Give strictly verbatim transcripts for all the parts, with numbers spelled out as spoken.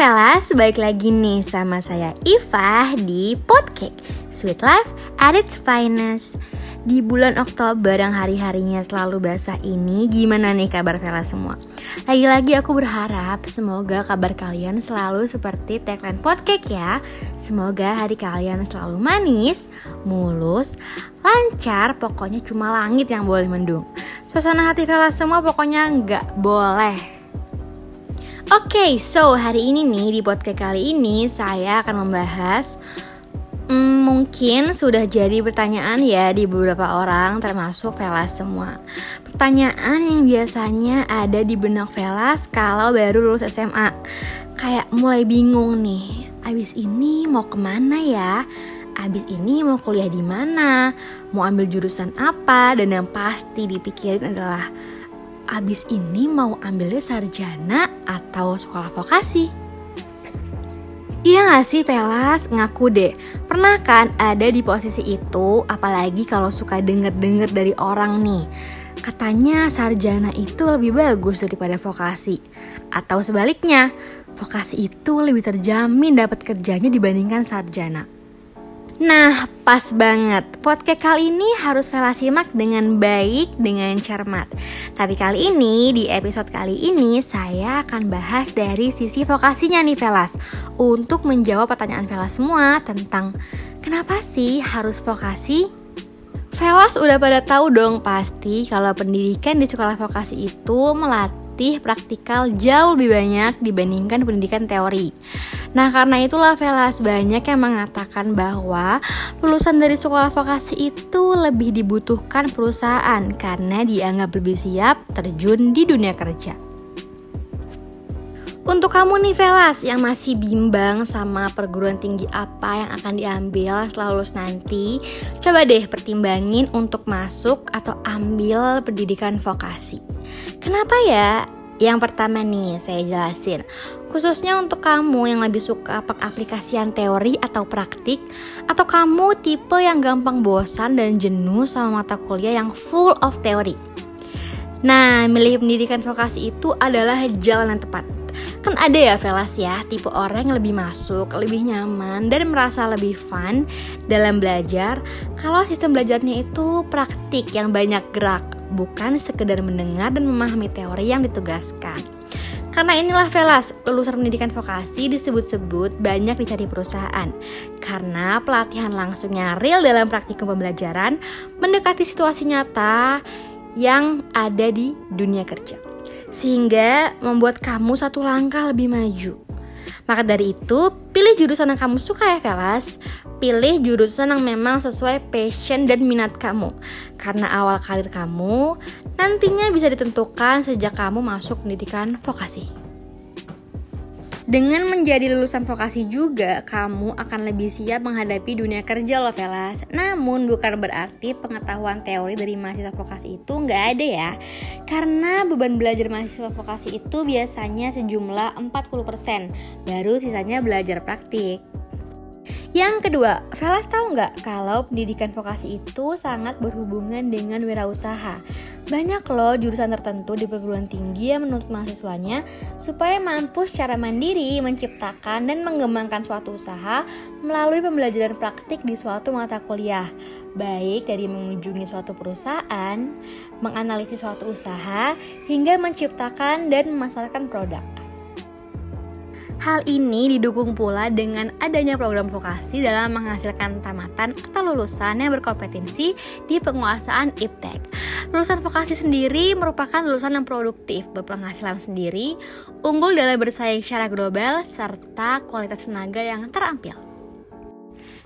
Novelas, balik lagi nih sama saya Ifah di Podcake Sweet Life at its finest. Di bulan Oktober yang hari-harinya selalu basah ini, gimana nih kabar Vela semua? Lagi-lagi aku berharap semoga kabar kalian selalu seperti tagline Podcake ya. Semoga hari kalian selalu manis, mulus, lancar, pokoknya cuma langit yang boleh mendung. Suasana hati Vela semua pokoknya nggak boleh. Oke, okay, so hari ini nih di podcast kali ini saya akan membahas hmm, mungkin sudah jadi pertanyaan ya di beberapa orang termasuk Vela semua. Pertanyaan yang biasanya ada di benak Vela kalau baru lulus S M A. Kayak mulai bingung nih, abis ini mau kemana ya? Abis ini mau kuliah di mana? Mau ambil jurusan apa? Dan yang pasti dipikirin adalah abis ini mau ambilnya sarjana atau sekolah vokasi. Iya gak sih Velas? Ngaku deh, pernah kan ada di posisi itu? Apalagi kalau suka denger-denger dari orang nih, katanya sarjana itu lebih bagus daripada vokasi, atau sebaliknya, vokasi itu lebih terjamin dapat kerjanya dibandingkan sarjana. Nah, pas banget. Podcast kali ini harus Vela simak dengan baik, dengan cermat. Tapi kali ini, di episode kali ini, saya akan bahas dari sisi vokasinya nih Velas. Untuk menjawab pertanyaan Vela semua tentang kenapa sih harus vokasi? Velas udah pada tahu dong pasti kalau pendidikan di sekolah vokasi itu melatih praktikal jauh lebih banyak dibandingkan pendidikan teori. Nah karena itulah Velas banyak yang mengatakan bahwa lulusan dari sekolah vokasi itu lebih dibutuhkan perusahaan karena dianggap lebih siap terjun di dunia kerja. Untuk kamu nih Velas yang masih bimbang sama perguruan tinggi apa yang akan diambil setelah lulus nanti, coba deh pertimbangin untuk masuk atau ambil pendidikan vokasi. Kenapa ya? Yang pertama nih saya jelasin, khususnya untuk kamu yang lebih suka pengaplikasian teori atau praktik, atau kamu tipe yang gampang bosan dan jenuh sama mata kuliah yang full of teori. Nah, milih pendidikan vokasi itu adalah jalan yang tepat. Kan ada ya Velas ya, tipe orang yang lebih masuk, lebih nyaman, dan merasa lebih fun dalam belajar kalau sistem belajarnya itu praktik yang banyak gerak, bukan sekedar mendengar dan memahami teori yang ditugaskan. Karena inilah Velas, lulusan pendidikan vokasi disebut-sebut banyak dicari perusahaan. Karena pelatihan langsungnya real dalam praktikum pembelajaran mendekati situasi nyata yang ada di dunia kerja, sehingga membuat kamu satu langkah lebih maju. Maka dari itu, pilih jurusan yang kamu suka ya Velas. Pilih jurusan yang memang sesuai passion dan minat kamu, karena awal karir kamu nantinya bisa ditentukan sejak kamu masuk pendidikan vokasi. Dengan menjadi lulusan vokasi juga, kamu akan lebih siap menghadapi dunia kerja loh Velas. Namun bukan berarti pengetahuan teori dari mahasiswa vokasi itu nggak ada ya. Karena beban belajar mahasiswa vokasi itu biasanya sejumlah empat puluh persen, baru sisanya belajar praktik. Yang kedua, Velas tahu nggak kalau pendidikan vokasi itu sangat berhubungan dengan wirausaha? Banyak loh jurusan tertentu di perguruan tinggi yang menuntut mahasiswanya supaya mampu secara mandiri menciptakan dan mengembangkan suatu usaha melalui pembelajaran praktik di suatu mata kuliah. Baik dari mengunjungi suatu perusahaan, menganalisis suatu usaha, hingga menciptakan dan memasarkan produk. Hal ini didukung pula dengan adanya program vokasi dalam menghasilkan tamatan atau lulusan yang berkompetensi di penguasaan iptek. Lulusan vokasi sendiri merupakan lulusan yang produktif, berpenghasilan sendiri, unggul dalam bersaing secara global, serta kualitas tenaga yang terampil.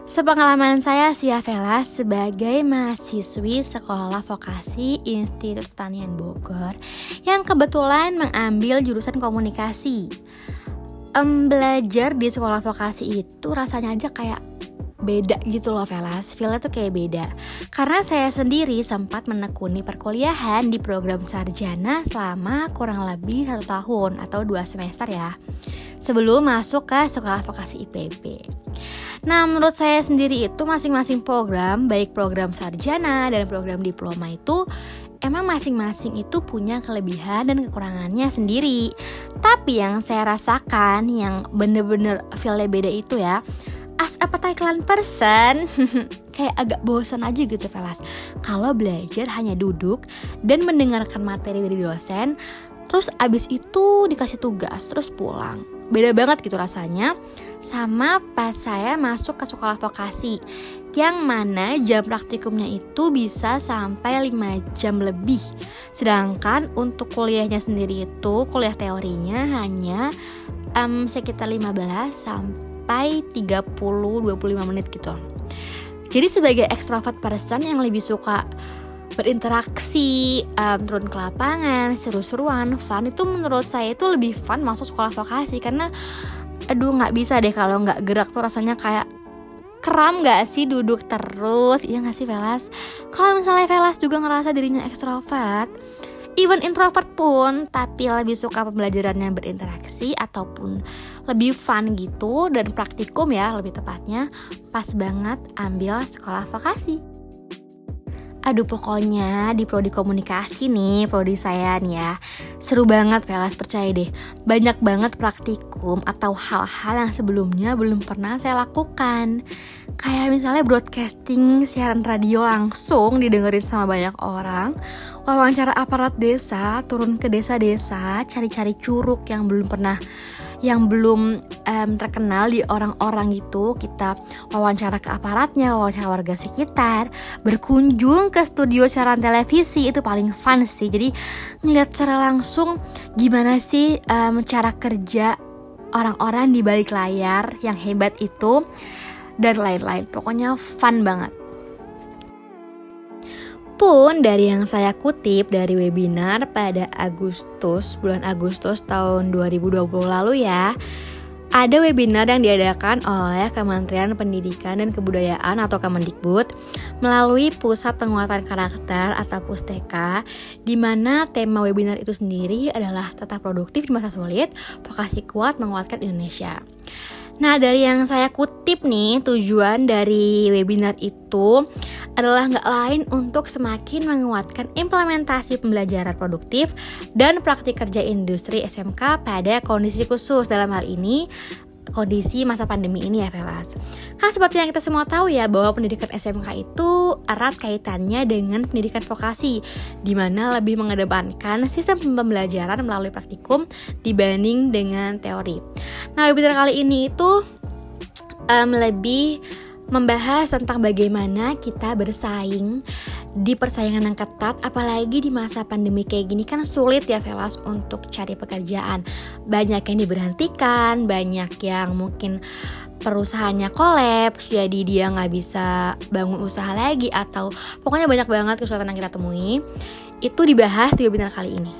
Sepengalaman saya sih ya Velas, sebagai mahasiswi sekolah vokasi Institut Pertanian Bogor yang kebetulan mengambil jurusan komunikasi, um, belajar di sekolah vokasi itu rasanya aja kayak beda gitu loh Velas, feel-nya tuh kayak beda. Karena saya sendiri sempat menekuni perkuliahan di program sarjana selama kurang lebih satu tahun atau dua semester ya, sebelum masuk ke sekolah vokasi I P B. Nah, menurut saya sendiri itu masing-masing program, baik program sarjana dan program diploma itu emang masing-masing itu punya kelebihan dan kekurangannya sendiri. Tapi yang saya rasakan, yang bener-bener feel-nya beda itu ya, as a particular person kayak agak bosan aja gitu Velas, kalau belajar hanya duduk dan mendengarkan materi dari dosen, terus abis itu dikasih tugas terus pulang. Beda banget gitu rasanya sama pas saya masuk ke sekolah vokasi, yang mana jam praktikumnya itu bisa sampai lima jam lebih. Sedangkan untuk kuliahnya sendiri itu, kuliah teorinya hanya um, sekitar lima belas sampai tiga puluh sampai dua puluh lima menit gitu. Jadi sebagai extrovert person yang lebih suka berinteraksi, um, turun ke lapangan, seru-seruan, fun, itu menurut saya itu lebih fun masuk sekolah vokasi. Karena aduh gak bisa deh kalau gak gerak tuh rasanya kayak kram gak sih duduk terus. Iya gak sih Velas? Kalau misalnya Velas juga ngerasa dirinya extrovert, even introvert pun, tapi lebih suka pembelajarannya berinteraksi ataupun lebih fun gitu, dan praktikum ya lebih tepatnya, pas banget ambil sekolah vokasi. Aduh pokoknya di prodi komunikasi nih, prodi saya nih ya, seru banget Velas, percaya deh. Banyak banget praktikum atau hal-hal yang sebelumnya belum pernah saya lakukan. Kayak misalnya broadcasting, siaran radio langsung didengerin sama banyak orang, wawancara aparat desa, turun ke desa-desa, cari-cari curug yang belum pernah yang belum um, terkenal di orang-orang itu. Kita wawancara ke aparatnya, wawancara warga sekitar, berkunjung ke studio siaran televisi, itu paling fun sih. Jadi ngeliat secara langsung gimana sih um, cara kerja orang-orang di balik layar yang hebat itu dan lain-lain. Pokoknya fun banget. Pun dari yang saya kutip dari webinar pada Agustus, bulan Agustus tahun dua ribu dua puluh lalu ya, ada webinar yang diadakan oleh Kementerian Pendidikan dan Kebudayaan atau Kemendikbud melalui Pusat Penguatan Karakter atau Pusteka, di mana tema webinar itu sendiri adalah tetap produktif di masa sulit, vokasi kuat menguatkan Indonesia. Nah, dari yang saya kutip nih, tujuan dari webinar itu adalah nggak lain untuk semakin menguatkan implementasi pembelajaran produktif dan praktik kerja industri S M K pada kondisi khusus, dalam hal ini kondisi masa pandemi ini ya Velas. Kan seperti yang kita semua tahu ya, bahwa pendidikan S M K itu erat kaitannya dengan pendidikan vokasi, di mana lebih mengedepankan sistem pembelajaran melalui praktikum dibanding dengan teori. Nah, webinar kali ini itu um, lebih membahas tentang bagaimana kita bersaing di persaingan yang ketat, apalagi di masa pandemi kayak gini kan sulit ya Velas untuk cari pekerjaan. Banyak yang diberhentikan, banyak yang mungkin perusahaannya kolaps, jadi dia nggak bisa bangun usaha lagi, atau pokoknya banyak banget kesulitan yang kita temui. Itu dibahas di webinar kali ini.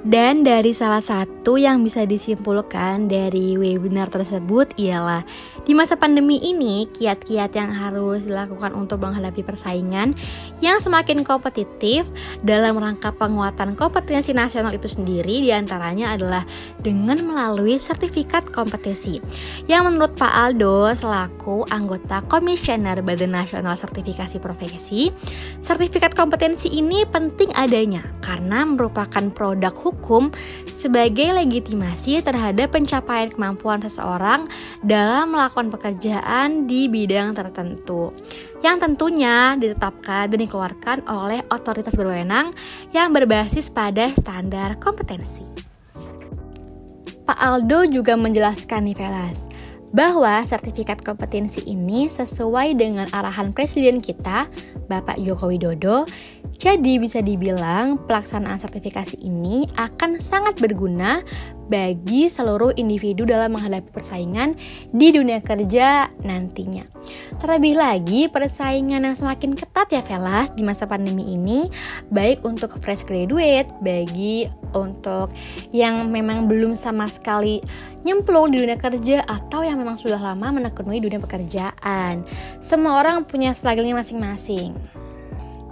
Dan dari salah satu yang bisa disimpulkan dari webinar tersebut ialah di masa pandemi ini, kiat-kiat yang harus dilakukan untuk menghadapi persaingan yang semakin kompetitif dalam rangka penguatan kompetensi nasional itu sendiri, diantaranya adalah dengan melalui sertifikat kompetisi, yang menurut Pak Aldo selaku anggota Komisioner Badan Nasional Sertifikasi Profesi, sertifikat kompetensi ini penting adanya karena merupakan produk hukum hukum sebagai legitimasi terhadap pencapaian kemampuan seseorang dalam melakukan pekerjaan di bidang tertentu, yang tentunya ditetapkan dan dikeluarkan oleh otoritas berwenang yang berbasis pada standar kompetensi. Pak Aldo juga menjelaskan nih Velas, bahwa sertifikat kompetensi ini sesuai dengan arahan Presiden kita, Bapak Joko Widodo. Jadi bisa dibilang pelaksanaan sertifikasi ini akan sangat berguna bagi seluruh individu dalam menghadapi persaingan di dunia kerja nantinya. Terlebih lagi persaingan yang semakin ketat ya Velas di masa pandemi ini, baik untuk fresh graduate, bagi untuk yang memang belum sama sekali nyemplung di dunia kerja, atau yang memang sudah lama menekuni dunia pekerjaan. Semua orang punya struggle-nya masing-masing.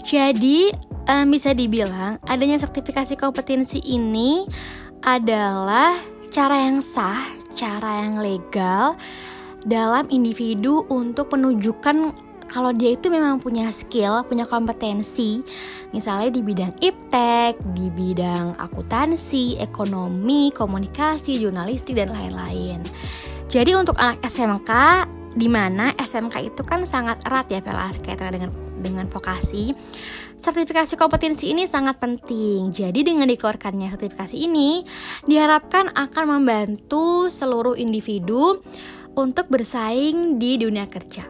Jadi um, bisa dibilang adanya sertifikasi kompetensi ini adalah cara yang sah, cara yang legal dalam individu untuk menunjukkan kalau dia itu memang punya skill, punya kompetensi, misalnya di bidang iptek, di bidang akuntansi, ekonomi, komunikasi, jurnalistik, dan lain-lain. Jadi untuk anak S M K, di mana S M K itu kan sangat erat ya P L A S kaitannya dengan dengan vokasi, sertifikasi kompetensi ini sangat penting. Jadi dengan dikeluarkannya sertifikasi ini diharapkan akan membantu seluruh individu untuk bersaing di dunia kerja.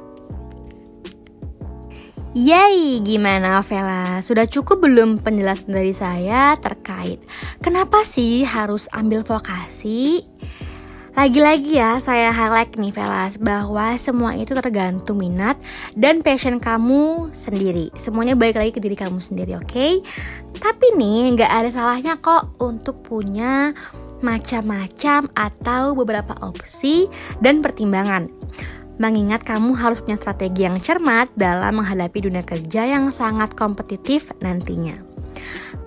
Yay, gimana Vela? Sudah cukup belum penjelasan dari saya terkait kenapa sih harus ambil vokasi? Lagi-lagi ya, saya highlight nih Velas, bahwa semua itu tergantung minat dan passion kamu sendiri. Semuanya balik lagi ke diri kamu sendiri, oke? Okay? Tapi nih, gak ada salahnya kok untuk punya macam-macam atau beberapa opsi dan pertimbangan. Mengingat kamu harus punya strategi yang cermat dalam menghadapi dunia kerja yang sangat kompetitif nantinya.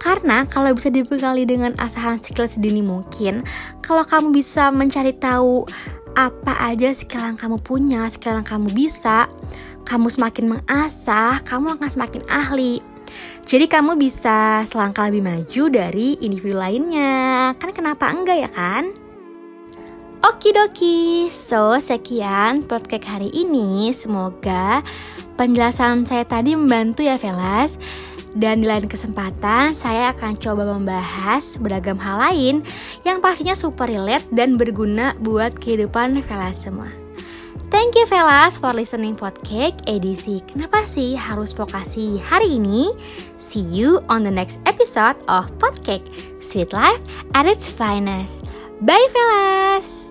Karena kalau bisa dibekali dengan asahan skill sedini mungkin, kalau kamu bisa mencari tahu apa aja skill yang kamu punya, skill yang kamu bisa, kamu semakin mengasah, kamu akan semakin ahli. Jadi kamu bisa selangkah lebih maju dari individu lainnya. Kan kenapa enggak ya kan? Okidoki, so sekian podcast hari ini. Semoga penjelasan saya tadi membantu ya Velas. Dan di lain kesempatan, saya akan coba membahas beragam hal lain yang pastinya super relate dan berguna buat kehidupan Velas semua. Thank you Velas for listening Podcake edisi Kenapa Sih Harus Vokasi hari ini. See you on the next episode of Podcake, Sweet Life at its Finest. Bye Velas!